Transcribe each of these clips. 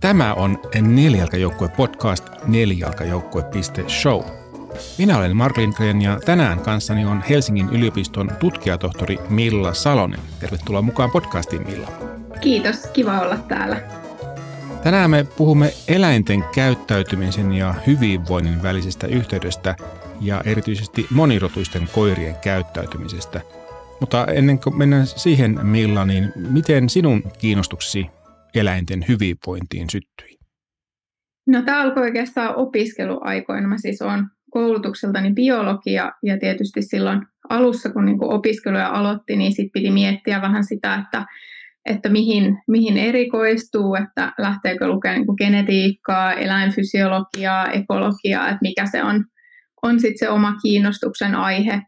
Tämä on Nelijalkajoukkue-podcast nelijalkajoukkue.show. Minä olen Mark Lindgren ja tänään kanssani on Helsingin yliopiston tutkijatohtori Milla Salonen. Tervetuloa mukaan podcastiin, Milla. Kiitos, kiva olla täällä. Tänään me puhumme eläinten käyttäytymisen ja hyvinvoinnin välisestä yhteydestä ja erityisesti monirotuisten koirien käyttäytymisestä. Mutta ennen kuin mennään siihen, Milla, niin miten sinun kiinnostuksesi eläinten hyvinvointiin syttyi? No, tämä alkoi oikeastaan opiskeluaikoina. Mä siis olen koulutukseltani biologia ja tietysti silloin alussa, kun niinku opiskeluja aloitti, niin sit piti miettiä vähän sitä, että mihin erikoistuu, että lähteekö lukemaan niinku genetiikkaa, eläinfysiologiaa, ekologiaa, että mikä se on sit se oma kiinnostuksen aihe.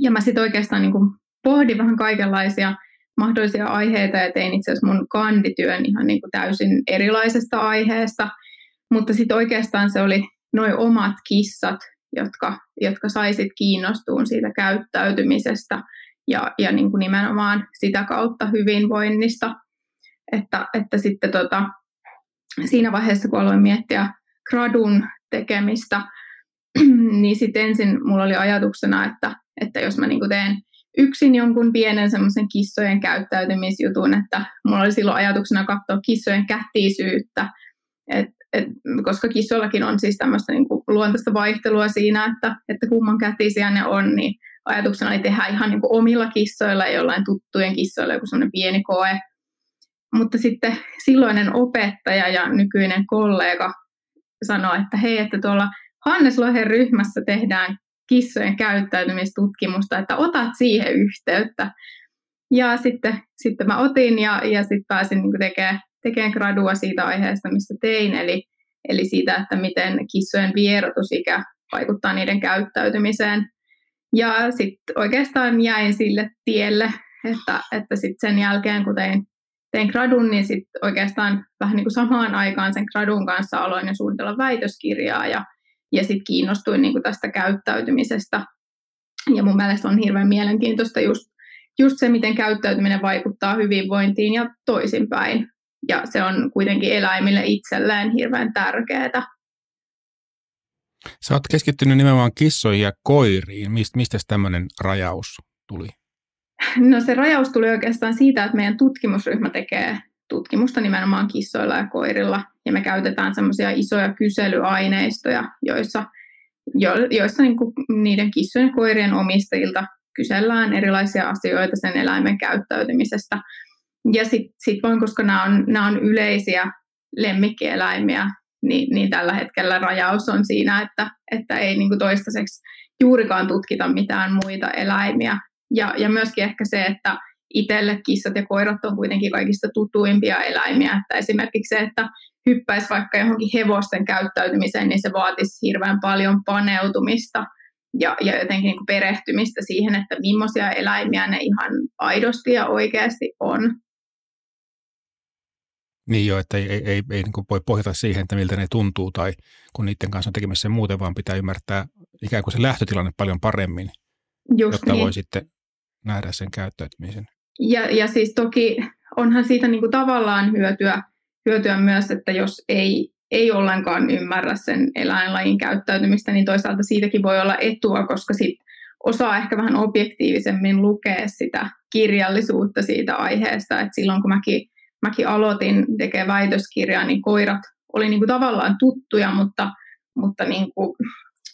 Ja mä sitten oikeastaan niinku pohdin vähän kaikenlaisia mahdollisia aiheita ja tein itse asiassa mun kandityön ihan niinku täysin erilaisesta aiheesta, mutta sitten oikeastaan se oli noi omat kissat, jotka sai sit kiinnostuun siitä käyttäytymisestä ja niinku nimenomaan sitä kautta hyvinvoinnista, että sitten siinä vaiheessa, kun aloin miettiä gradun tekemistä, niin sitten ensin mulla oli ajatuksena, että jos mä niinku teen yksin jonkun pienen semmoisen kissojen käyttäytymisjutun, että mulla oli silloin ajatuksena katsoa kissojen kättisyyttä, koska kissoillakin on siis tämmöistä niinku luontaista vaihtelua siinä, että kumman kätisiä ne on, niin ajatuksena oli tehdä ihan niinku omilla kissoilla ja jollain tuttujen kissoilla joku semmoinen pieni koe. Mutta sitten silloinen opettaja ja nykyinen kollega sanoi, että hei, että tuolla Hannes Lohen ryhmässä tehdään kissojen käyttäytymistutkimusta, että otat siihen yhteyttä. Ja sitten mä otin ja sitten pääsin niinku tekemään gradua siitä aiheesta, mistä tein, eli siitä, että miten kissojen vierotusikä vaikuttaa niiden käyttäytymiseen. Ja sitten oikeastaan jäin sille tielle, että sitten sen jälkeen, kun tein gradun, niin sitten oikeastaan vähän niin kuin samaan aikaan sen gradun kanssa aloin jo suunnitella väitöskirjaa ja sitten kiinnostuin niin kuin tästä käyttäytymisestä. Ja mun mielestä on hirveän mielenkiintoista just se, miten käyttäytyminen vaikuttaa hyvinvointiin ja toisinpäin. Ja se on kuitenkin eläimille itselleen hirveän tärkeää. Sä oot keskittynyt nimenomaan kissoihin ja koiriin. Mistä tämmöinen rajaus tuli? No, se rajaus tuli oikeastaan siitä, että meidän tutkimusryhmä tekee tutkimusta nimenomaan kissoilla ja koirilla. Ja me käytetään semmoisia isoja kyselyaineistoja, joissa niinku niiden kissojen ja koirien omistajilta kysellään erilaisia asioita sen eläimen käyttäytymisestä. Ja sitten voin, koska nämä on yleisiä lemmikkieläimiä, niin tällä hetkellä rajaus on siinä, että ei niin kuin toistaiseksi juurikaan tutkita mitään muita eläimiä. Ja myöskin ehkä se, että itselle kissat ja koirat on kuitenkin kaikista tutuimpia eläimiä. Että esimerkiksi se, että hyppäisi vaikka johonkin hevosten käyttäytymiseen, niin se vaatisi hirveän paljon paneutumista ja jotenkin niin kuin perehtymistä siihen, että millaisia eläimiä ne ihan aidosti ja oikeasti on. Niin jo, että ei niin kuin voi pohjata siihen, että miltä ne tuntuu tai kun niiden kanssa on tekemässä muuten, vaan pitää ymmärtää ikään kuin se lähtötilanne paljon paremmin, just jotta niin voi sitten nähdä sen käyttäytymisen. Ja siis toki onhan siitä niin kuin tavallaan hyötyä myös, että jos ei ollenkaan ymmärrä sen eläinlajin käyttäytymistä, niin toisaalta siitäkin voi olla etua, koska sit osaa ehkä vähän objektiivisemmin lukea sitä kirjallisuutta siitä aiheesta. Et silloin kun mäkin aloitin tekemään väitöskirjaa, niin koirat oli niinku tavallaan tuttuja, mutta niinku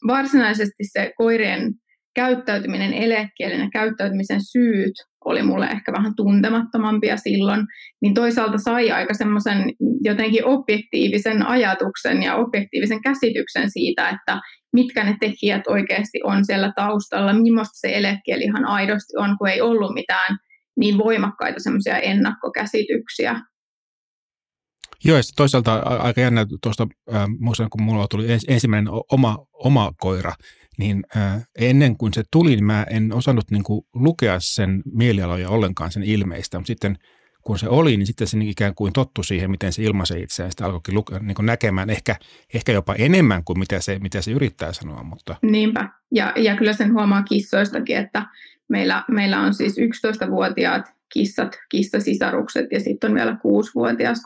varsinaisesti se koirien käyttäytyminen, elekielinen ja käyttäytymisen syyt oli mulle ehkä vähän tuntemattomampia silloin, niin toisaalta sai aika semmoisen jotenkin objektiivisen ajatuksen ja objektiivisen käsityksen siitä, että mitkä ne tekijät oikeasti on siellä taustalla, millaista se elekieli ihan aidosti on, kun ei ollut mitään niin voimakkaita semmoisia ennakkokäsityksiä. Joo, ja toisaalta aika jännä tuosta, muistan kun mulla tuli ensimmäinen oma koira, niin ennen kuin se tuli, niin mä en osannut niin kuin lukea sen mielialoja ollenkaan sen ilmeistä, mutta sitten kun se oli, niin sitten se ikään kuin tottui siihen, miten se ilmaisee itseään, sitä alkoikin niin kuin näkemään ehkä jopa enemmän kuin mitä se yrittää sanoa. Mutta. Niinpä, ja kyllä sen huomaa kissoistakin, että meillä on siis 11-vuotiaat kissasisarukset ja sitten on vielä 6-vuotias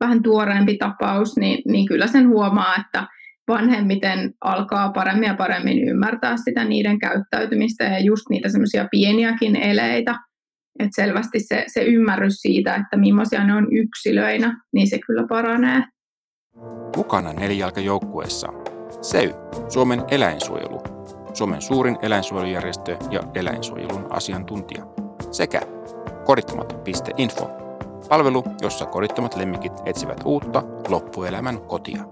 vähän tuoreempi tapaus, niin kyllä sen huomaa, että vanhemmiten alkaa paremmin ja paremmin ymmärtää sitä niiden käyttäytymistä ja just niitä semmoisia pieniäkin eleitä. Et selvästi se ymmärrys siitä, että millaisia ne on yksilöinä, niin se kyllä paranee. Mukana nelijalkajoukkueessa Sey, Suomen eläinsuojelu, Suomen suurin eläinsuojelujärjestö ja eläinsuojelun asiantuntija, sekä korittomat.info, palvelu, jossa korittomat lemmikit etsivät uutta loppuelämän kotia.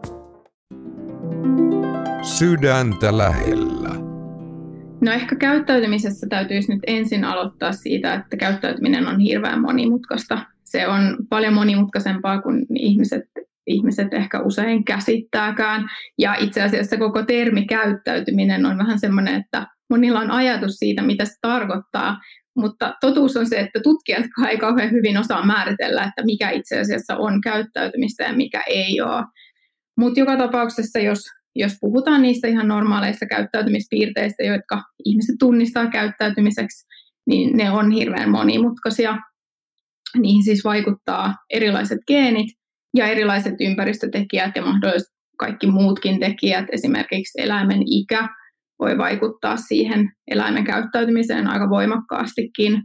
Sydäntä lähellä. No ehkä käyttäytymisessä täytyisi nyt ensin aloittaa siitä, että käyttäytyminen on hirveän monimutkaista. Se on paljon monimutkaisempaa kuin ihmiset ehkä usein käsittääkään. Ja itse asiassa koko termi käyttäytyminen on vähän semmoinen, että monilla on ajatus siitä, mitä se tarkoittaa. Mutta totuus on se, että tutkijatkaan ei kauhean hyvin osaa määritellä, että mikä itse asiassa on käyttäytymistä ja mikä ei ole. Mutta joka tapauksessa, jos puhutaan niistä ihan normaaleista käyttäytymispiirteistä, jotka ihmiset tunnistaa käyttäytymiseksi, niin ne on hirveän monimutkaisia. Niihin siis vaikuttaa erilaiset geenit ja erilaiset ympäristötekijät ja mahdollisesti kaikki muutkin tekijät. Esimerkiksi eläimen ikä voi vaikuttaa siihen eläimen käyttäytymiseen aika voimakkaastikin.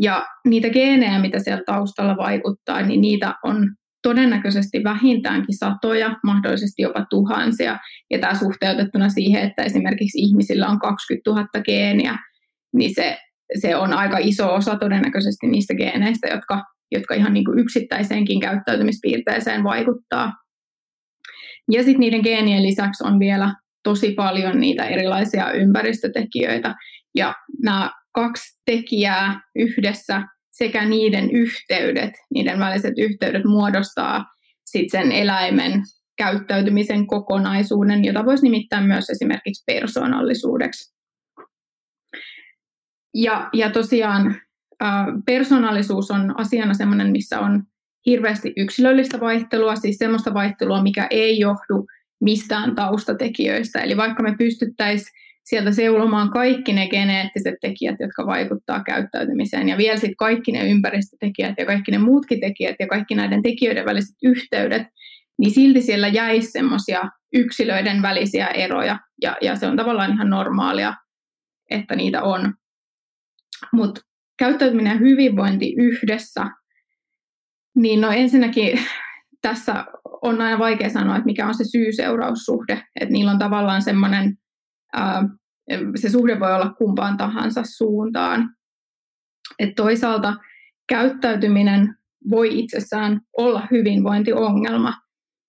Ja niitä geenejä, mitä siellä taustalla vaikuttaa, niin niitä on todennäköisesti vähintäänkin satoja, mahdollisesti jopa tuhansia. Ja tämä suhteutettuna siihen, että esimerkiksi ihmisillä on 20 000 geeniä, niin se on aika iso osa todennäköisesti niistä geeneistä, jotka ihan niin kuin yksittäiseenkin käyttäytymispiirteeseen vaikuttaa. Ja sitten niiden geenien lisäksi on vielä tosi paljon niitä erilaisia ympäristötekijöitä. Ja nämä kaksi tekijää yhdessä sekä niiden yhteydet, niiden väliset yhteydet muodostaa sitten sen eläimen käyttäytymisen kokonaisuuden, jota voisi nimittää myös esimerkiksi persoonallisuudeksi. Ja tosiaan persoonallisuus on asiana sellainen, missä on hirveästi yksilöllistä vaihtelua, siis sellaista vaihtelua, mikä ei johdu mistään taustatekijöistä. Eli vaikka me pystyttäisiin sieltä seulomaan kaikki ne geneettiset tekijät, jotka vaikuttaa käyttäytymiseen, ja vielä sitten kaikki ne ympäristötekijät ja kaikki ne muutkin tekijät ja kaikki näiden tekijöiden väliset yhteydet, niin silti siellä jäisi semmoisia yksilöiden välisiä eroja, ja se on tavallaan ihan normaalia, että niitä on. Mutta käyttäytyminen ja hyvinvointi yhdessä, niin no ensinnäkin tässä on aina vaikea sanoa, että mikä on se syy-seuraussuhde, että niillä on tavallaan semmoinen, se suhde voi olla kumpaan tahansa suuntaan. Et toisaalta käyttäytyminen voi itsessään olla hyvinvointiongelma.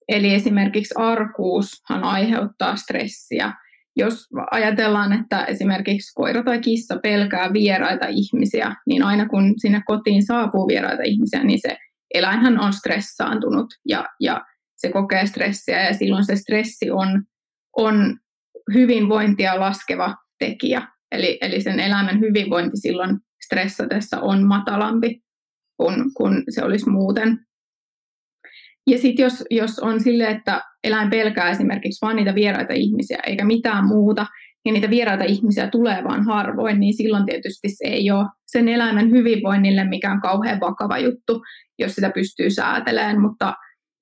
Eli esimerkiksi arkuushan aiheuttaa stressiä. Jos ajatellaan, että esimerkiksi koira tai kissa pelkää vieraita ihmisiä, niin aina kun sinne kotiin saapuu vieraita ihmisiä, niin se eläinhän on stressaantunut ja se kokee stressiä ja silloin se stressi on hyvinvointia laskeva tekijä. Eli sen eläimen hyvinvointi silloin stressatessa on matalampi kuin se olisi muuten. Ja sitten jos on sille, että eläin pelkää esimerkiksi vaan niitä vieraita ihmisiä eikä mitään muuta, ja niitä vieraita ihmisiä tulee vaan harvoin, niin silloin tietysti se ei ole sen eläimen hyvinvoinnille mikään kauhean vakava juttu, jos sitä pystyy säätelemään. Mutta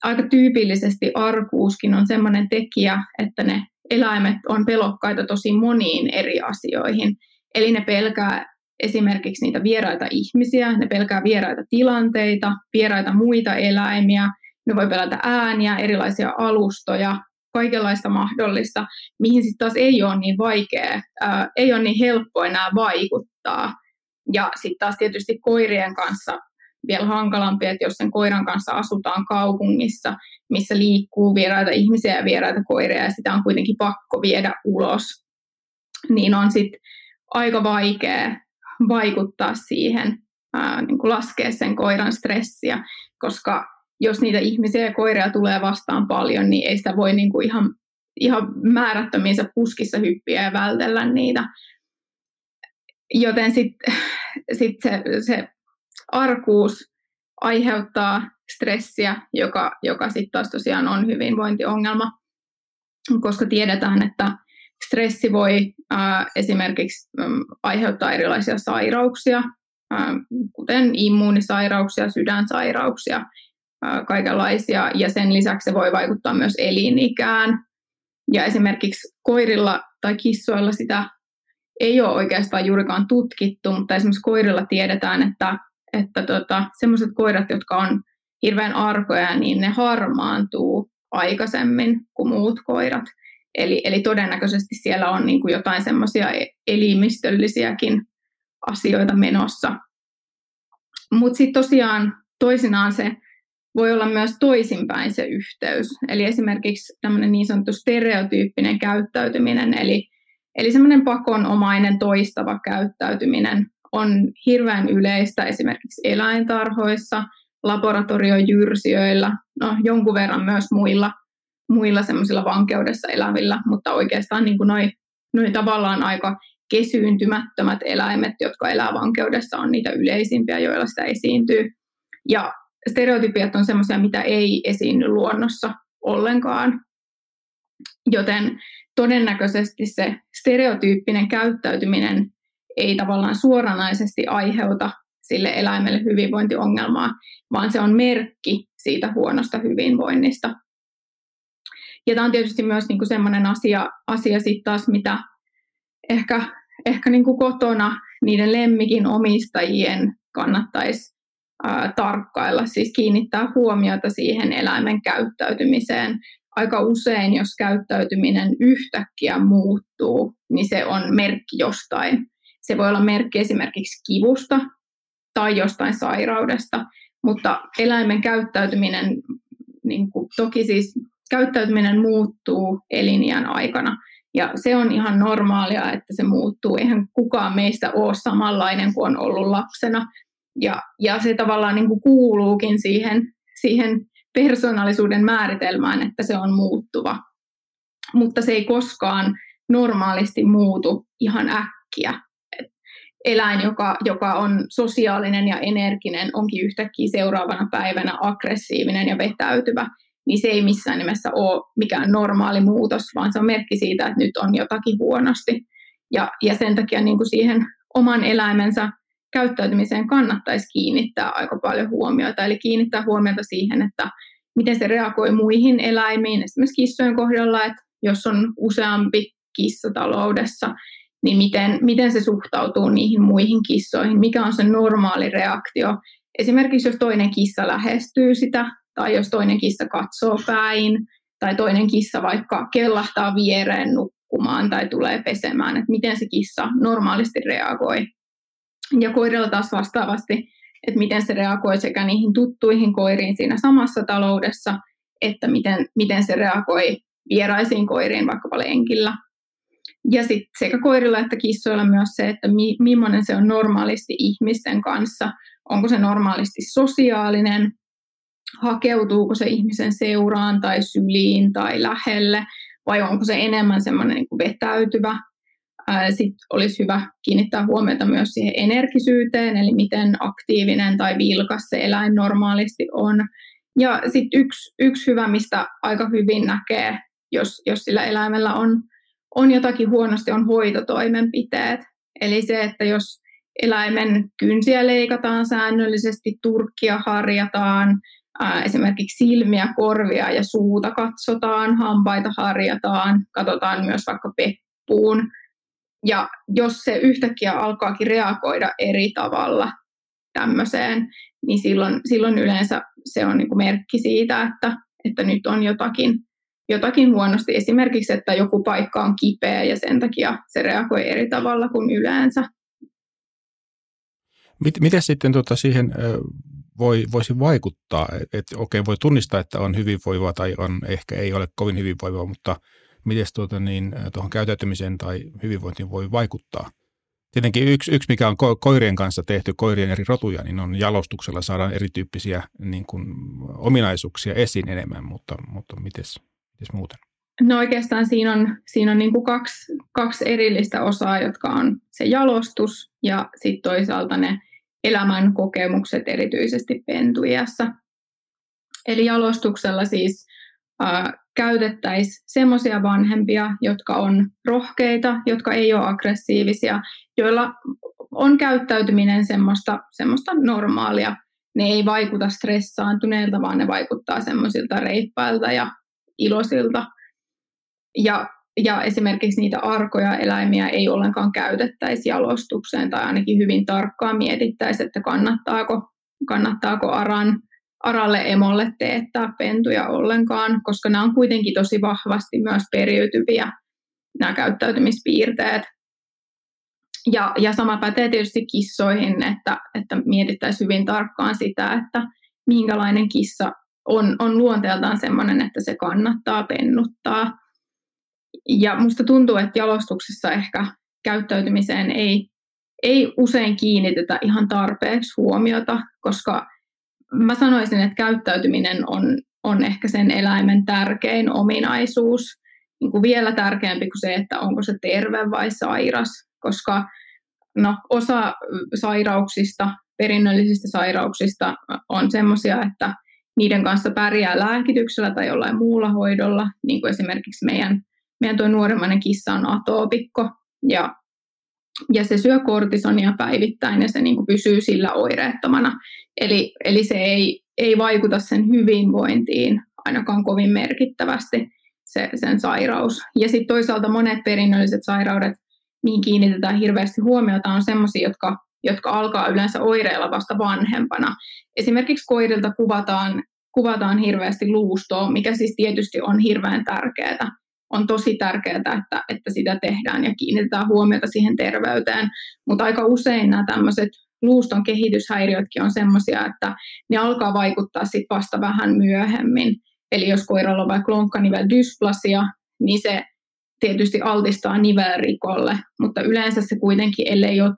aika tyypillisesti arkuuskin on sellainen tekijä, että ne eläimet on pelokkaita tosi moniin eri asioihin. Eli ne pelkää esimerkiksi niitä vieraita ihmisiä, ne pelkää vieraita tilanteita, vieraita muita eläimiä, ne voi pelätä ääniä, erilaisia alustoja, kaikenlaista mahdollista, mihin sitten taas ei ole niin vaikea, ei ole niin helppo enää vaikuttaa. Ja sitten taas tietysti koirien kanssa vielä hankalampi, että jos sen koiran kanssa asutaan kaupungissa, missä liikkuu vieraita ihmisiä ja vieraita koiria, ja sitä on kuitenkin pakko viedä ulos, niin on sitten aika vaikea vaikuttaa siihen, niin kuin laskea sen koiran stressiä, koska jos niitä ihmisiä ja koiria tulee vastaan paljon, niin ei sitä voi niin kuin ihan määrättömiinsä puskissa hyppiä ja vältellä niitä. Joten sit se arkuus aiheuttaa stressiä, joka sitten taas tosiaan on hyvinvointiongelma, koska tiedetään, että stressi voi esimerkiksi aiheuttaa erilaisia sairauksia, kuten immuunisairauksia, sydänsairauksia, kaikenlaisia, ja sen lisäksi se voi vaikuttaa myös elinikään. Ja esimerkiksi koirilla tai kissoilla sitä ei ole oikeastaan juurikaan tutkittu, mutta esimerkiksi koirilla tiedetään, että sellaiset koirat, jotka on hirveän arkoja, niin ne harmaantuu aikaisemmin kuin muut koirat. Eli todennäköisesti siellä on niin kuin jotain semmoisia elimistöllisiäkin asioita menossa. Mutta sitten tosiaan toisinaan se voi olla myös toisinpäin se yhteys. Eli esimerkiksi tämmöinen niin sanottu stereotyyppinen käyttäytyminen, eli semmoinen pakonomainen toistava käyttäytyminen on hirveän yleistä esimerkiksi eläintarhoissa, laboratoriojyrsijöillä, no jonkun verran myös muilla semmoisilla vankeudessa elävillä, mutta oikeastaan niin kuin noi tavallaan aika kesyyntymättömät eläimet, jotka elää vankeudessa, on niitä yleisimpiä, joilla sitä esiintyy. Ja stereotypiat on semmoisia, mitä ei esiinny luonnossa ollenkaan, joten todennäköisesti se stereotyyppinen käyttäytyminen ei tavallaan suoranaisesti aiheuta sille eläimelle hyvinvointiongelmaa, vaan se on merkki siitä huonosta hyvinvoinnista. Ja tämä on tietysti myös niin kuin sellainen asia sitten taas, mitä ehkä niin kuin kotona niiden lemmikin omistajien kannattaisi tarkkailla, siis kiinnittää huomiota siihen eläimen käyttäytymiseen. Aika usein, jos käyttäytyminen yhtäkkiä muuttuu, niin se on merkki jostain. Se voi olla merkki esimerkiksi kivusta tai jostain sairaudesta, mutta eläimen käyttäytyminen, niin kuin, toki siis käyttäytyminen muuttuu eliniän aikana. Ja se on ihan normaalia, että se muuttuu. Eihän kukaan meistä ole samanlainen kuin on ollut lapsena. Ja se tavallaan niin kuin kuuluukin siihen persoonallisuuden määritelmään, että se on muuttuva. Mutta se ei koskaan normaalisti muutu ihan äkkiä. Eläin, joka on sosiaalinen ja energinen, onkin yhtäkkiä seuraavana päivänä aggressiivinen ja vetäytyvä. Niin se ei missään nimessä ole mikään normaali muutos, vaan se on merkki siitä, että nyt on jotakin huonosti. Ja sen takia niin kuin siihen oman eläimensä käyttäytymiseen kannattaisi kiinnittää aika paljon huomiota. Eli kiinnittää huomiota siihen, että miten se reagoi muihin eläimiin. Esimerkiksi kissojen kohdalla, että jos on useampi kissataloudessa, niin miten se suhtautuu niihin muihin kissoihin. Mikä on se normaali reaktio. Esimerkiksi jos toinen kissa lähestyy sitä, tai jos toinen kissa katsoo päin, tai toinen kissa vaikka kellahtaa viereen nukkumaan tai tulee pesemään, että miten se kissa normaalisti reagoi. Ja koirilla taas vastaavasti, että miten se reagoi sekä niihin tuttuihin koiriin siinä samassa taloudessa, että miten se reagoi vieraisiin koiriin vaikkapa lenkillä. Ja sitten sekä koirilla että kissoilla myös se, että millainen se on normaalisti ihmisten kanssa, onko se normaalisti sosiaalinen, hakeutuuko se ihmisen seuraan tai syliin tai lähelle, vai onko se enemmän semmoinen niin kuin vetäytyvä. Sitten olisi hyvä kiinnittää huomiota myös siihen energisyyteen, eli miten aktiivinen tai vilkas se eläin normaalisti on. Ja sitten yksi hyvä, mistä aika hyvin näkee, jos sillä eläimellä on jotakin huonosti, on hoitotoimenpiteet. Eli se, että jos eläimen kynsiä leikataan säännöllisesti, turkkia harjataan, esimerkiksi silmiä, korvia ja suuta katsotaan, hampaita harjataan, katsotaan myös vaikka peppuun. Ja jos se yhtäkkiä alkaakin reagoida eri tavalla tämmöiseen, niin silloin yleensä se on niin kuin merkki siitä, että nyt on jotakin huonosti. Esimerkiksi, että joku paikka on kipeä ja sen takia se reagoi eri tavalla kuin yleensä. Miten sitten siihen voisi vaikuttaa? Että okei, voi tunnistaa, että on hyvinvoiva tai ehkä ei ole kovin hyvinvoiva, mutta miten tuohon käyttäytymiseen tai hyvinvointiin voi vaikuttaa? Tietenkin yksi, mikä on koirien kanssa tehty, koirien eri rotuja, niin on jalostuksella saadaan erityyppisiä niin kuin ominaisuuksia esiin enemmän, mutta mites muuten? No oikeastaan siinä on niin kuin kaksi erillistä osaa, jotka on se jalostus ja sitten toisaalta ne elämän kokemukset erityisesti pentuiässä. Eli jalostuksella siis käytettäisiin semmoisia vanhempia, jotka on rohkeita, jotka ei ole aggressiivisia, joilla on käyttäytyminen semmoista normaalia, ne ei vaikuta stressaantuneelta, vaan ne vaikuttaa semmoisilta reippailta ja iloisilta. Ja esimerkiksi niitä arkoja eläimiä ei ollenkaan käytettäisi jalostukseen tai ainakin hyvin tarkkaan mietittäisi, että kannattaako aralle emolle teettää pentuja ollenkaan, koska nämä on kuitenkin tosi vahvasti myös periytyviä, nämä käyttäytymispiirteet. Ja sama pätee tietysti kissoihin, että mietittäisiin hyvin tarkkaan sitä, että minkälainen kissa on luonteeltaan sellainen, että se kannattaa pennuttaa. Ja musta tuntuu, että jalostuksessa ehkä käyttäytymiseen ei usein kiinnitetä ihan tarpeeksi huomiota, koska mä sanoisin, että käyttäytyminen on ehkä sen eläimen tärkein ominaisuus, niin kuin vielä tärkeämpi kuin se, että onko se terve vai sairas, koska osa sairauksista, perinnöllisistä sairauksista on semmoisia, että niiden kanssa pärjää lääkityksellä tai jollain muulla hoidolla, niin kuin esimerkiksi meidän tuo nuoremmainen kissa on atoopikko ja se syö kortisonia päivittäin ja se niin kuin pysyy sillä oireettomana. Eli se ei vaikuta sen hyvinvointiin ainakaan kovin merkittävästi sen sairaus. Ja sitten toisaalta monet perinnölliset sairaudet, mihin kiinnitetään hirveästi huomiota, on semmoisia, jotka alkaa yleensä oireilla vasta vanhempana. Esimerkiksi koirilta kuvataan hirveästi luustoa, mikä siis tietysti on hirveän tärkeää. On tosi tärkeää, että sitä tehdään ja kiinnitetään huomiota siihen terveyteen, mutta aika usein nämä tämmöiset luuston kehityshäiriötkin on semmoisia, että ne alkaa vaikuttaa sit vasta vähän myöhemmin. Eli jos koiralla on vaikka lonkkaniveldysplasia, niin se tietysti altistaa nivelrikolle, mutta yleensä se kuitenkin, ellei ole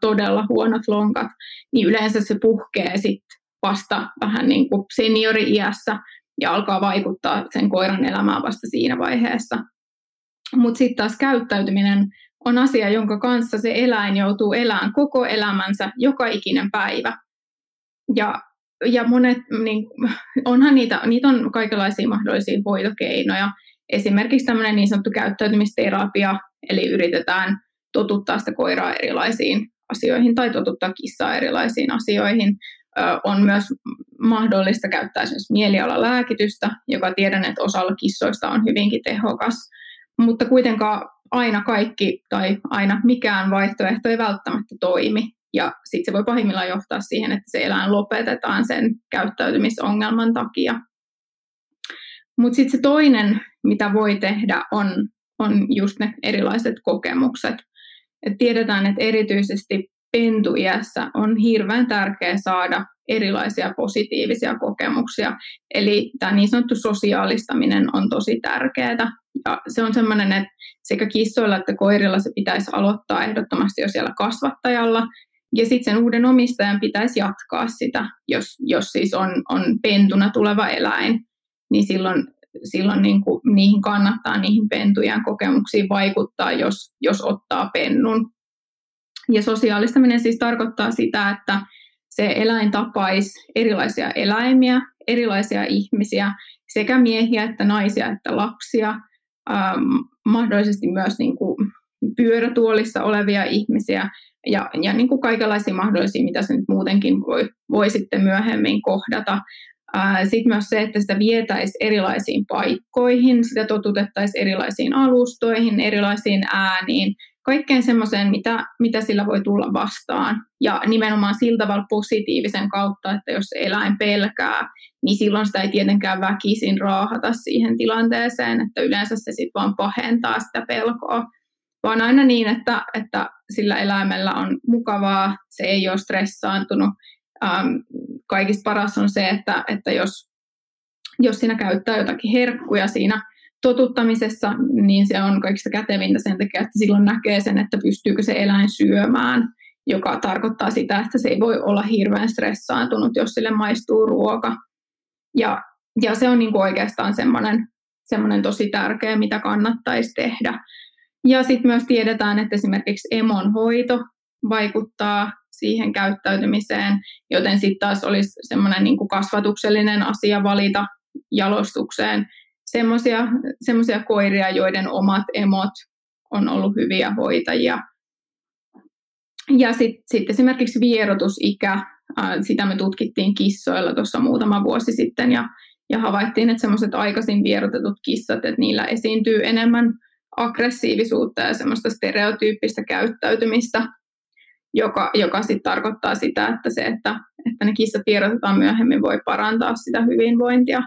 todella huonot lonkat, niin yleensä se puhkee sit vasta vähän niin kuin seniori-iässä ja alkaa vaikuttaa sen koiran elämään vasta siinä vaiheessa. Mutta sitten taas käyttäytyminen on asia, jonka kanssa se eläin joutuu elämään koko elämänsä joka ikinen päivä. Ja monet, niin, onhan niitä on kaikenlaisia mahdollisia hoitokeinoja. Esimerkiksi tämmöinen niin sanottu käyttäytymisterapia, eli yritetään totuttaa sitä koiraa erilaisiin asioihin tai totuttaa kissaa erilaisiin asioihin. On myös mahdollista käyttää esimerkiksi mielialalääkitystä, joka tiedän, että osalla kissoista on hyvinkin tehokas, mutta kuitenkaan aina kaikki tai aina mikään vaihtoehto ei välttämättä toimi. Ja sitten se voi pahimmillaan johtaa siihen, että se eläin lopetetaan sen käyttäytymisongelman takia. Mutta sitten se toinen, mitä voi tehdä, on just ne erilaiset kokemukset. Et tiedetään, että erityisesti pentuiässä on hirveän tärkeää saada erilaisia positiivisia kokemuksia. Eli tämä niin sanottu sosiaalistaminen on tosi tärkeää. Ja se on sellainen, että sekä kissoilla että koirilla se pitäisi aloittaa ehdottomasti jo siellä kasvattajalla. Ja sitten sen uuden omistajan pitäisi jatkaa sitä, jos siis on pentuna tuleva eläin. Niin silloin niin kuin niihin kannattaa niihin pentujen kokemuksiin vaikuttaa, jos ottaa pennun. Ja sosiaalistaminen siis tarkoittaa sitä, että se eläin tapaisi erilaisia eläimiä, erilaisia ihmisiä, sekä miehiä että naisia että lapsia, mahdollisesti myös niin kuin pyörätuolissa olevia ihmisiä ja niin kuin kaikenlaisia mahdollisia, mitä se nyt muutenkin voi sitten myöhemmin kohdata. Sitten myös se, että sitä vietäisi erilaisiin paikkoihin, sitä totutettaisiin erilaisiin alustoihin, erilaisiin ääniin, kaikkeen semmoiseen, mitä sillä voi tulla vastaan. Ja nimenomaan sillä tavalla positiivisen kautta, että jos eläin pelkää, niin silloin sitä ei tietenkään väkisin raahata siihen tilanteeseen, että yleensä se sitten vaan pahentaa sitä pelkoa. Vaan aina niin, että sillä eläimellä on mukavaa, se ei ole stressaantunut. Kaikista paras on se, että jos siinä käyttää jotakin herkkuja siinä totuttamisessa, niin se on kaikista kätevintä sen takia, että silloin näkee sen, että pystyykö se eläin syömään, joka tarkoittaa sitä, että se ei voi olla hirveän stressaantunut, jos sille maistuu ruoka. Ja se on niin kuin oikeastaan semmoinen tosi tärkeä, mitä kannattaisi tehdä. Ja sitten myös tiedetään, että esimerkiksi emon hoito vaikuttaa siihen käyttäytymiseen, joten sitten taas olisi semmoinen niin kuin kasvatuksellinen asia valita jalostukseen semmoisia koiria, joiden omat emot on ollut hyviä hoitajia. Ja sitten esimerkiksi vierotusikä, sitä me tutkittiin kissoilla tuossa muutama vuosi sitten ja havaittiin, että semmoiset aikaisin vierotetut kissat, että niillä esiintyy enemmän aggressiivisuutta ja semmoista stereotyyppistä käyttäytymistä, joka sitten tarkoittaa sitä, että ne kissat vierotetaan myöhemmin voi parantaa sitä hyvinvointia.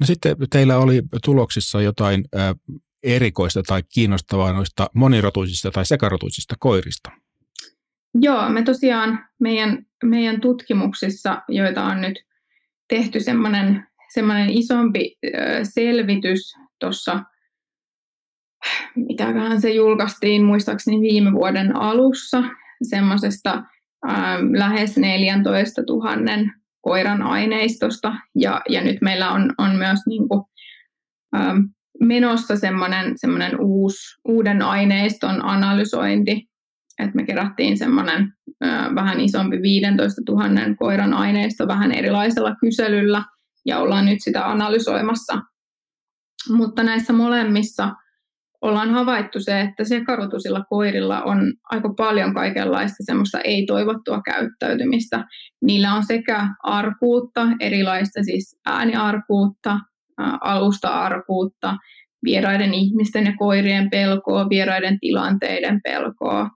No sitten teillä oli tuloksissa jotain erikoista tai kiinnostavaa noista monirotuisista tai sekarotuisista koirista. Joo, me tosiaan meidän tutkimuksissa, joita on nyt tehty semmoinen isompi selvitys tuossa, mitäköhän se julkaistiin muistaakseni viime vuoden alussa, semmoisesta lähes 14 000 koiran aineistosta ja nyt meillä on myös niinku, menossa semmoinen uuden aineiston analysointi, että me kerättiin semmoinen vähän isompi 15 000 koiran aineisto vähän erilaisella kyselyllä ja ollaan nyt sitä analysoimassa. Mutta näissä molemmissa ollaan havaittu se, että sekarotuisilla koirilla on aika paljon kaikenlaista semmoista ei-toivottua käyttäytymistä. Niillä on sekä arkuutta, erilaista siis ääniarkuutta, alusta-arkuutta, vieraiden ihmisten ja koirien pelkoa, vieraiden tilanteiden pelkoa.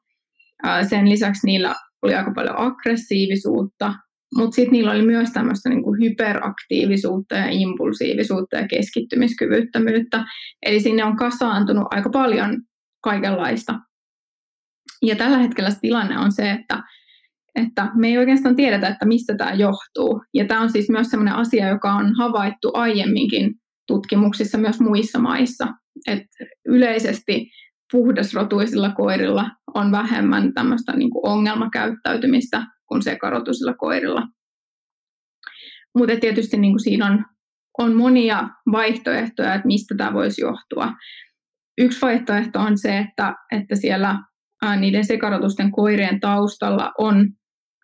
Sen lisäksi niillä oli aika paljon aggressiivisuutta, mutta sitten niillä oli myös tämmöistä niinku hyperaktiivisuutta ja impulsiivisuutta ja keskittymiskyvyttömyyttä. Eli sinne on kasaantunut aika paljon kaikenlaista. Ja tällä hetkellä tilanne on se, että me ei oikeastaan tiedetä, että mistä tämä johtuu. Ja tämä on siis myös sellainen asia, joka on havaittu aiemminkin tutkimuksissa myös muissa maissa. Et yleisesti puhdasrotuisilla koirilla on vähemmän tämmöistä niinku ongelmakäyttäytymistä kuin sekarotuisilla koirilla. Mutta tietysti niinku siinä on monia vaihtoehtoja, että mistä tämä voisi johtua. Yksi vaihtoehto on se, että siellä niiden sekarotusten koirien taustalla on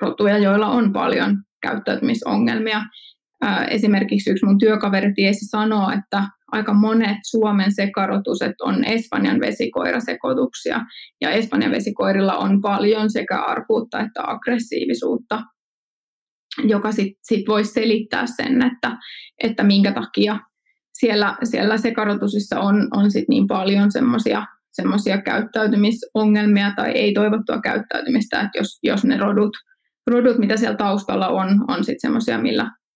rotuja, joilla on paljon käyttäytymisongelmia. Esimerkiksi yksi mun työkaveri tiesi sanoo, että aika monet Suomen sekarotuset on Espanjan vesikoirasekoituksia, ja Espanjan vesikoirilla on paljon sekä arkuutta että aggressiivisuutta, joka sit voisi selittää sen, että minkä takia siellä sekarotusissa on sit niin paljon semmoisia käyttäytymisongelmia tai ei-toivottua käyttäytymistä, että jos ne rodut, mitä siellä taustalla on sitten semmoisia,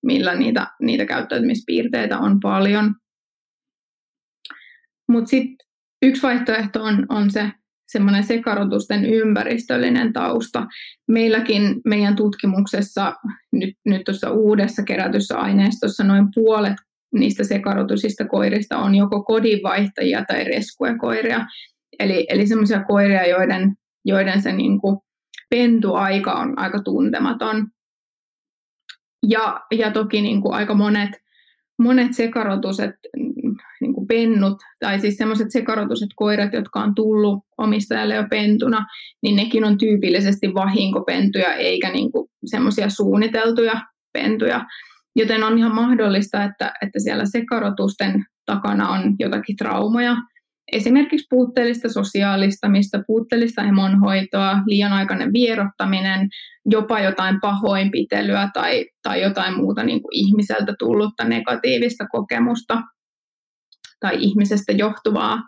millä niitä käyttäytymispiirteitä on paljon. Mutta sitten yksi vaihtoehto on se semmoinen sekarotusten ympäristöllinen tausta. Meilläkin meidän tutkimuksessa, nyt tuossa uudessa kerätyssä aineistossa, noin puolet niistä sekarotusista koirista on joko kodinvaihtajia tai rescuekoiria. Eli semmoisia koiria, joiden se niinku pentuaika on aika tuntematon. Ja toki niinku aika monet sekarotuset, niinku pennut, tai siis semmoiset sekarotuset koirat, jotka on tullut omistajalle jo pentuna, niin nekin on tyypillisesti vahinkopentuja eikä niinku semmoisia suunniteltuja pentuja. Joten on ihan mahdollista, että siellä sekarotusten takana on jotakin traumoja. Esimerkiksi puutteellista sosiaalistamista, puutteellista hemonhoitoa, liian aikainen vierottaminen, jopa jotain pahoinpitelyä tai jotain muuta niin kuin ihmiseltä tullutta negatiivista kokemusta tai ihmisestä johtuvaa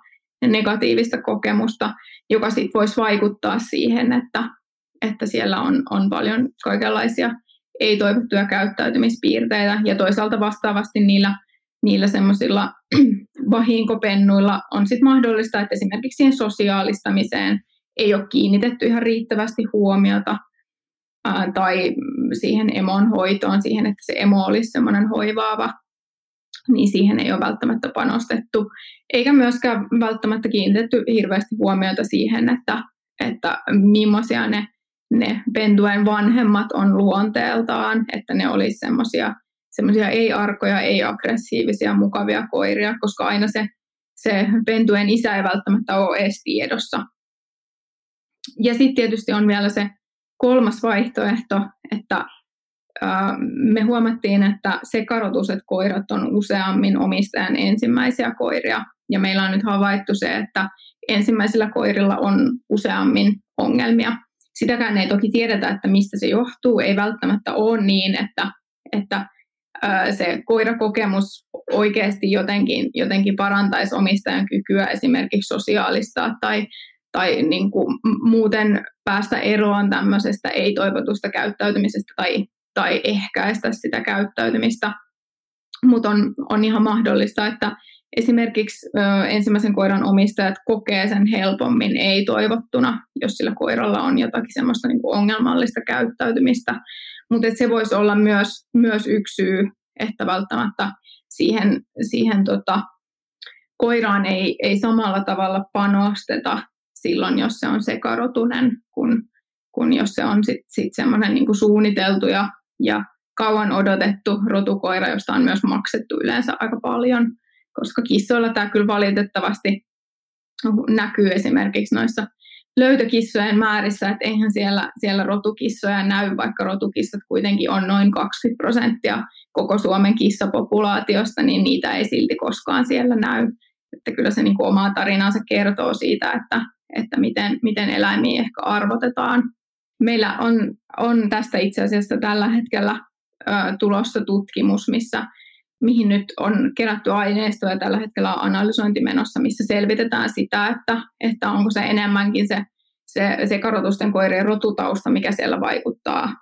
negatiivista kokemusta, joka sitten voisi vaikuttaa siihen, että siellä on paljon kaikenlaisia ei-toivottuja käyttäytymispiirteitä ja toisaalta vastaavasti niillä semmoisilla vahinkopennuilla on sitten mahdollista, että esimerkiksi siihen sosiaalistamiseen ei ole kiinnitetty ihan riittävästi huomiota tai siihen emon hoitoon, siihen, että se emo olisi semmoinen hoivaava, niin siihen ei ole välttämättä panostettu. Eikä myöskään välttämättä kiinnitetty hirveästi huomiota siihen, että millaisia ne pentuen vanhemmat on luonteeltaan, että ne olisi semmoisia ei-arkoja, ei-aggressiivisia, mukavia koiria, koska aina se pentuen isä ei välttämättä ole edes tiedossa. Ja sitten tietysti on vielä se kolmas vaihtoehto, että me huomattiin, että sekarotuiset koirat on useammin omistajan ensimmäisiä koiria. Ja meillä on nyt havaittu se, että ensimmäisillä koirilla on useammin ongelmia. Sitäkään ei toki tiedetä, että mistä se johtuu. Ei välttämättä ole niin, että se koirakokemus oikeasti jotenkin parantaisi omistajan kykyä esimerkiksi sosiaalistaa tai niin kuin muuten päästä eroon tämmöisestä ei-toivotusta käyttäytymisestä tai ehkäistä sitä käyttäytymistä. Mutta on ihan mahdollista, että esimerkiksi ensimmäisen koiran omistajat kokee sen helpommin ei-toivottuna, jos sillä koiralla on jotakin semmoista niin kuin ongelmallista käyttäytymistä. Mutta se voisi olla myös yksi syy, että välttämättä siihen koiraan ei samalla tavalla panosteta silloin, jos se on sekarotunen, kun jos se on sit semmoinen niin kuin suunniteltu ja kauan odotettu rotukoira, josta on myös maksettu yleensä aika paljon. Koska kissoilla tämä kyllä valitettavasti näkyy esimerkiksi noissa löytökissojen määrissä, että eihän siellä rotukissoja näy, vaikka rotukissat kuitenkin on noin 20% koko Suomen kissapopulaatiosta, niin niitä ei silti koskaan siellä näy. Että kyllä se niin kuin omaa tarinaansa kertoo siitä, että miten eläimiä ehkä arvotetaan. Meillä on tästä itse asiassa tällä hetkellä tulossa tutkimus, mihin nyt on kerätty aineistoa ja tällä hetkellä on analysointi menossa, missä selvitetään sitä, että onko se enemmänkin se karotusten koirien rotutausta, mikä siellä vaikuttaa,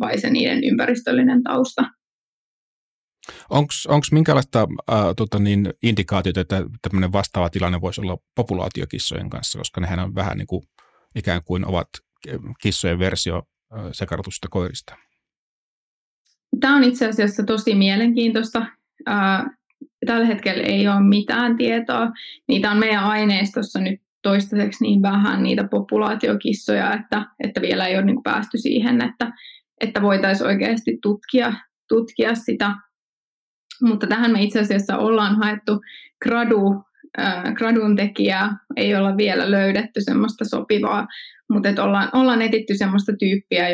vai se niiden ympäristöllinen tausta. Onko minkälaista indikaatiota, että tämmöinen vastaava tilanne voisi olla populaatiokissojen kanssa, koska nehän on vähän niin kuin, ikään kuin ovat kissojen versio sekarotusta koirista? Tämä on itse asiassa tosi mielenkiintoista. Tällä hetkellä ei ole mitään tietoa. Niitä on meidän aineistossa nyt toistaiseksi niin vähän niitä populaatiokissoja, että vielä ei ole niin päästy siihen, että voitaisiin oikeasti tutkia sitä. Mutta tähän me itse asiassa ollaan haettu gradun tekijää. Ei olla vielä löydetty semmoista sopivaa, mutta ollaan etitty semmoista tyyppiä,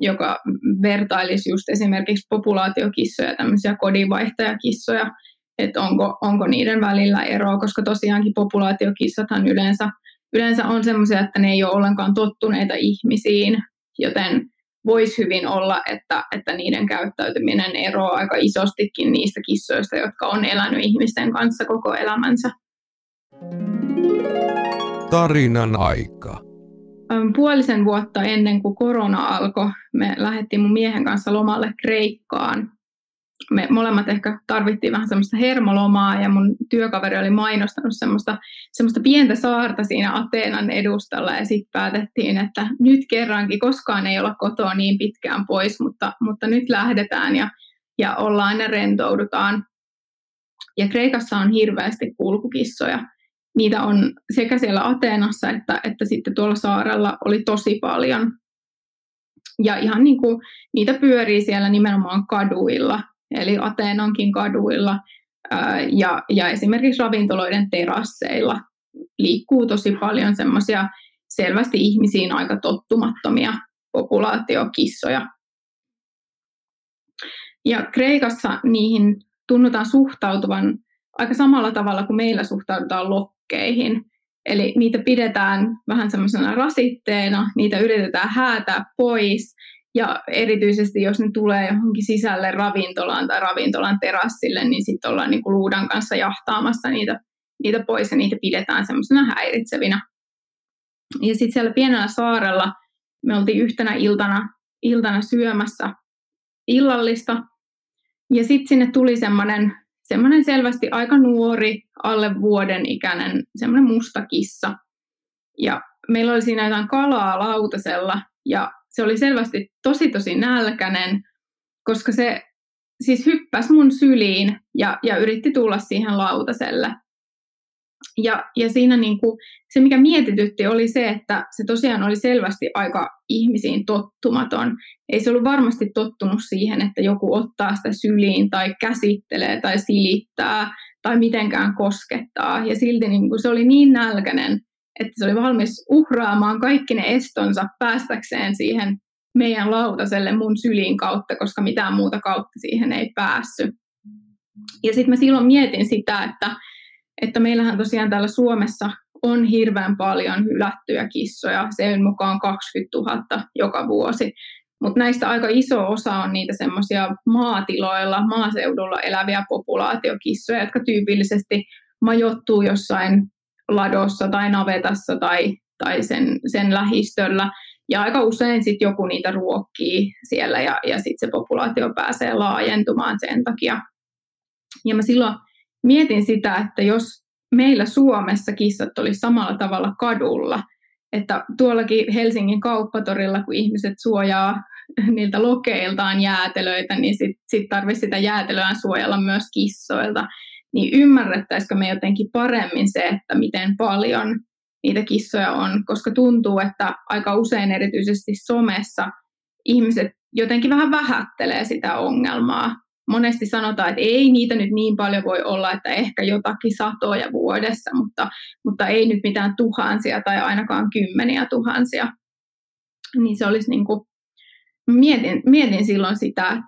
joka vertailisi just esimerkiksi populaatiokissoja, tämmöisiä kodinvaihtajakissoja, että onko niiden välillä eroa, koska tosiaankin populaatiokissathan yleensä on semmoisia, että ne ei ole ollenkaan tottuneita ihmisiin, joten voisi hyvin olla, että niiden käyttäytyminen eroaa aika isostikin niistä kissoista, jotka on elänyt ihmisten kanssa koko elämänsä. Tarinan aika. Puolisen vuotta ennen kuin korona alkoi, me lähdettiin mun miehen kanssa lomalle Kreikkaan. Me molemmat ehkä tarvittiin vähän semmoista hermolomaa ja mun työkaveri oli mainostanut semmoista pientä saarta siinä Ateenan edustalla ja sitten päätettiin, että nyt kerrankin, koskaan ei olla kotoa niin pitkään pois, mutta nyt lähdetään ja ollaan ja rentoudutaan. Ja Kreikassa on hirveästi kulkukissoja. Niitä on sekä siellä Ateenassa että sitten tuolla saarella oli tosi paljon. Ja ihan niin kuin niitä pyörii siellä nimenomaan kaduilla, eli Ateenankin kaduilla ja esimerkiksi ravintoloiden terasseilla liikkuu tosi paljon semmoisia selvästi ihmisiin aika tottumattomia populaatiokissoja. Ja Kreikassa niihin tunnutaan suhtautuvan aika samalla tavalla kuin meillä suhtaudutaan lokkeihin. Eli niitä pidetään vähän semmoisena rasitteena, niitä yritetään häätää pois. Ja erityisesti jos ne tulee johonkin sisälle ravintolaan tai ravintolan terassille, niin sitten ollaan niinku luudan kanssa jahtaamassa niitä pois ja niitä pidetään semmoisena häiritsevinä. Ja sitten siellä pienellä saarella me oltiin yhtenä iltana syömässä illallista. Ja sitten sinne tuli semmoinen selvästi aika nuori, alle vuoden ikäinen, semmoinen musta kissa. Ja meillä oli siinä jotain kalaa lautasella, ja se oli selvästi tosi nälkäinen, koska se siis hyppäsi mun syliin ja yritti tulla siihen lautaselle. Ja siinä niinku, se, mikä mietitytti, oli se, että se tosiaan oli selvästi aika ihmisiin tottumaton. Ei se ollut varmasti tottunut siihen, että joku ottaa sitä syliin tai käsittelee tai silittää tai mitenkään koskettaa. Ja silti niinku, se oli niin nälkäinen, että se oli valmis uhraamaan kaikki ne estonsa päästäkseen siihen meidän lautaselle mun syliin kautta, koska mitään muuta kautta siihen ei päässyt. Ja sitten mä silloin mietin sitä, että meillähän tosiaan täällä Suomessa on hirveän paljon hylättyjä kissoja, sen mukaan 20 000 joka vuosi. Mutta näistä aika iso osa on niitä semmoisia maatiloilla, maaseudulla eläviä populaatiokissoja, jotka tyypillisesti majoittuu jossain ladossa tai navetassa tai sen lähistöllä. Ja aika usein sitten joku niitä ruokkii siellä ja sitten se populaatio pääsee laajentumaan sen takia. Ja mä silloin mietin sitä, että jos meillä Suomessa kissat oli samalla tavalla kadulla, että tuollakin Helsingin kauppatorilla, kun ihmiset suojaa niiltä lokeiltaan jäätelöitä, niin sit tarvitsisi sitä jäätelöä suojella myös kissoilta. Niin ymmärrettäisikö me jotenkin paremmin se, että miten paljon niitä kissoja on, koska tuntuu, että aika usein erityisesti somessa ihmiset jotenkin vähän vähättelee sitä ongelmaa. Monesti sanotaan, että ei niitä nyt niin paljon voi olla, että ehkä jotakin satoja vuodessa, mutta ei nyt mitään tuhansia tai ainakaan kymmeniä tuhansia. Niin se olisi niin kuin, mietin silloin sitä,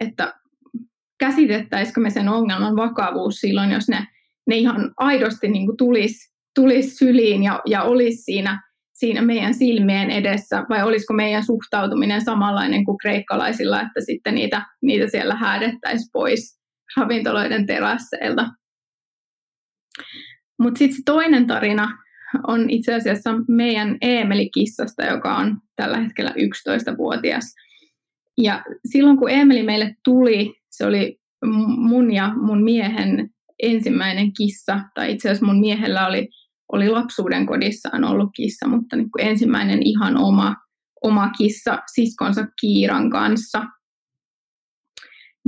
että käsitettäisikö me sen ongelman vakavuus silloin, jos ne ihan aidosti niin kuin tulisi syliin ja olisi siinä meidän silmien edessä, vai olisiko meidän suhtautuminen samanlainen kuin kreikkalaisilla, että sitten niitä siellä häädettäisiin pois ravintoloiden terasseilta. Mutta sitten se toinen tarina on itse asiassa meidän Eemeli-kissasta, joka on tällä hetkellä 11-vuotias. Ja silloin kun Eemeli meille tuli, se oli mun ja mun miehen ensimmäinen kissa, tai itse asiassa mun miehellä oli lapsuuden kodissaan ollut kissa, mutta niin kuin ensimmäinen ihan oma kissa siskonsa Kiiran kanssa.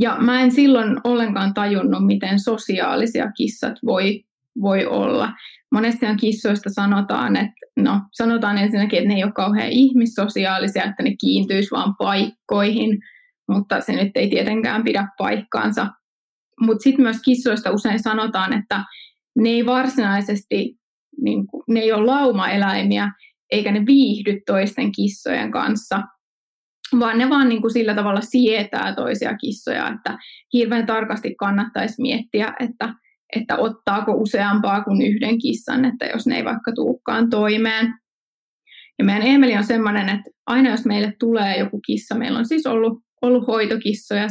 Ja mä en silloin ollenkaan tajunnut, miten sosiaalisia kissat voi olla. Monestihan kissoista sanotaan, sanotaan ensinnäkin, että ne ei ole kauhean ihmissosiaalisia, että ne kiintyisi vaan paikkoihin, mutta se nyt ei tietenkään pidä paikkaansa. Mutta sitten myös kissoista usein sanotaan, että ne ei varsinaisesti, niin kuin, ne ei ole laumaeläimiä, eikä ne viihdy toisten kissojen kanssa, vaan ne vaan niin kuin sillä tavalla sietää toisia kissoja, että hirveän tarkasti kannattaisi miettiä, että ottaako useampaa kuin yhden kissan, että jos ne ei vaikka tulekaan toimeen. Ja meidän Eemeli on sellainen, että aina jos meille tulee joku kissa, meillä on siis ollut hoitokissoja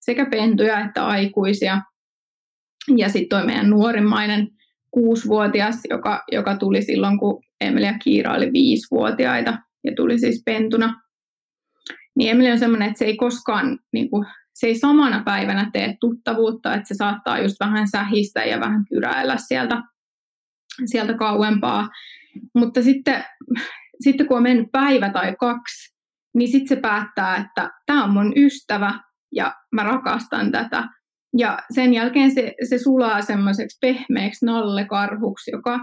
sekä pentuja että aikuisia, ja sitten toi meidän nuorimmainen 6-vuotias, joka tuli silloin, kun Eemeli ja Kiira oli 5-vuotiaita ja tuli siis pentuna. Niin Eemeli on sellainen, että se ei koskaan, niin kuin, se ei samana päivänä tee tuttavuutta, että se saattaa just vähän sähistä ja vähän kyräillä sieltä kauempaa. Mutta sitten kun on mennyt päivä tai 2, niin sitten se päättää, että tämä on mun ystävä ja mä rakastan tätä. Ja sen jälkeen se sulaa semmoiseksi pehmeäksi nallekarhuksi, joka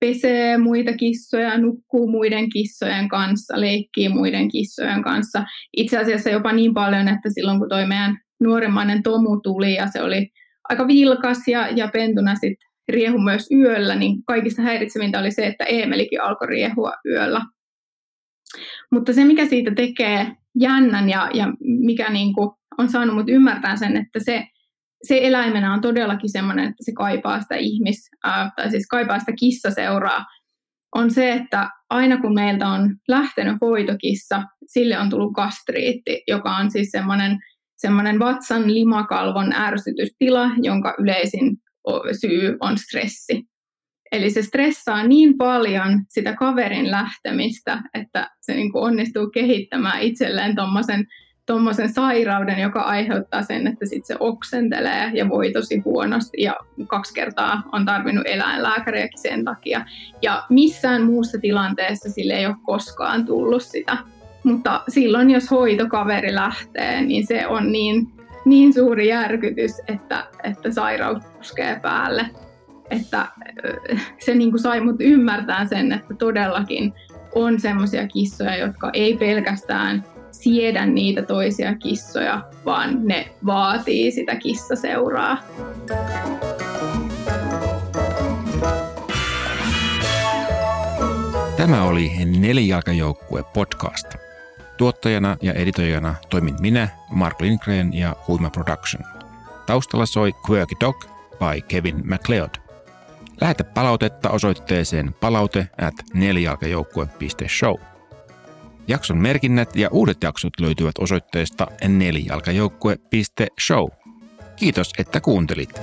pesee muita kissoja, nukkuu muiden kissojen kanssa, leikkii muiden kissojen kanssa. Itse asiassa jopa niin paljon, että silloin kun toi meidän nuorimmainen Tomu tuli ja se oli aika vilkas ja pentuna sit riehu myös yöllä, niin kaikista häiritsevintä oli se, että Eemelikin alkoi riehua yöllä. Mutta se, mikä siitä tekee jännän ja mikä niinku on saanut mut ymmärtää sen, että se eläimenä on todellakin semmoinen, että se kaipaa sitä kaipaa sitä kissaseuraa, on se, että aina kun meiltä on lähtenyt hoitokissa, sille on tullut gastriitti, joka on siis semmoinen vatsan limakalvon ärsytystila, jonka yleisin syy on stressi. Eli se stressaa niin paljon sitä kaverin lähtemistä, että se niin kuin onnistuu kehittämään itselleen tuommoisen sairauden, joka aiheuttaa sen, että sit se oksentelee ja voi tosi huonosti ja 2 kertaa on tarvinnut eläinlääkäriäkin sen takia. Ja missään muussa tilanteessa sille ei ole koskaan tullut sitä. Mutta silloin, jos hoitokaveri lähtee, niin se on niin suuri järkytys, että sairaus puskee päälle. Että se niin kuin sai mut ymmärtää sen, että todellakin on semmoisia kissoja, jotka ei pelkästään siedä niitä toisia kissoja, vaan ne vaatii sitä kissaseuraa. Tämä oli Nelijalkajoukkue podcast. Tuottajana ja editoijana toimin minä, Mark Lindgren ja Huima Production. Taustalla soi Quirky Dog by Kevin MacLeod. Lähetä palautetta osoitteeseen palaute@nelijalkajoukkue.show. Jakson merkinnät ja uudet jaksot löytyvät osoitteesta nelijalkajoukkue.show. Kiitos, että kuuntelit.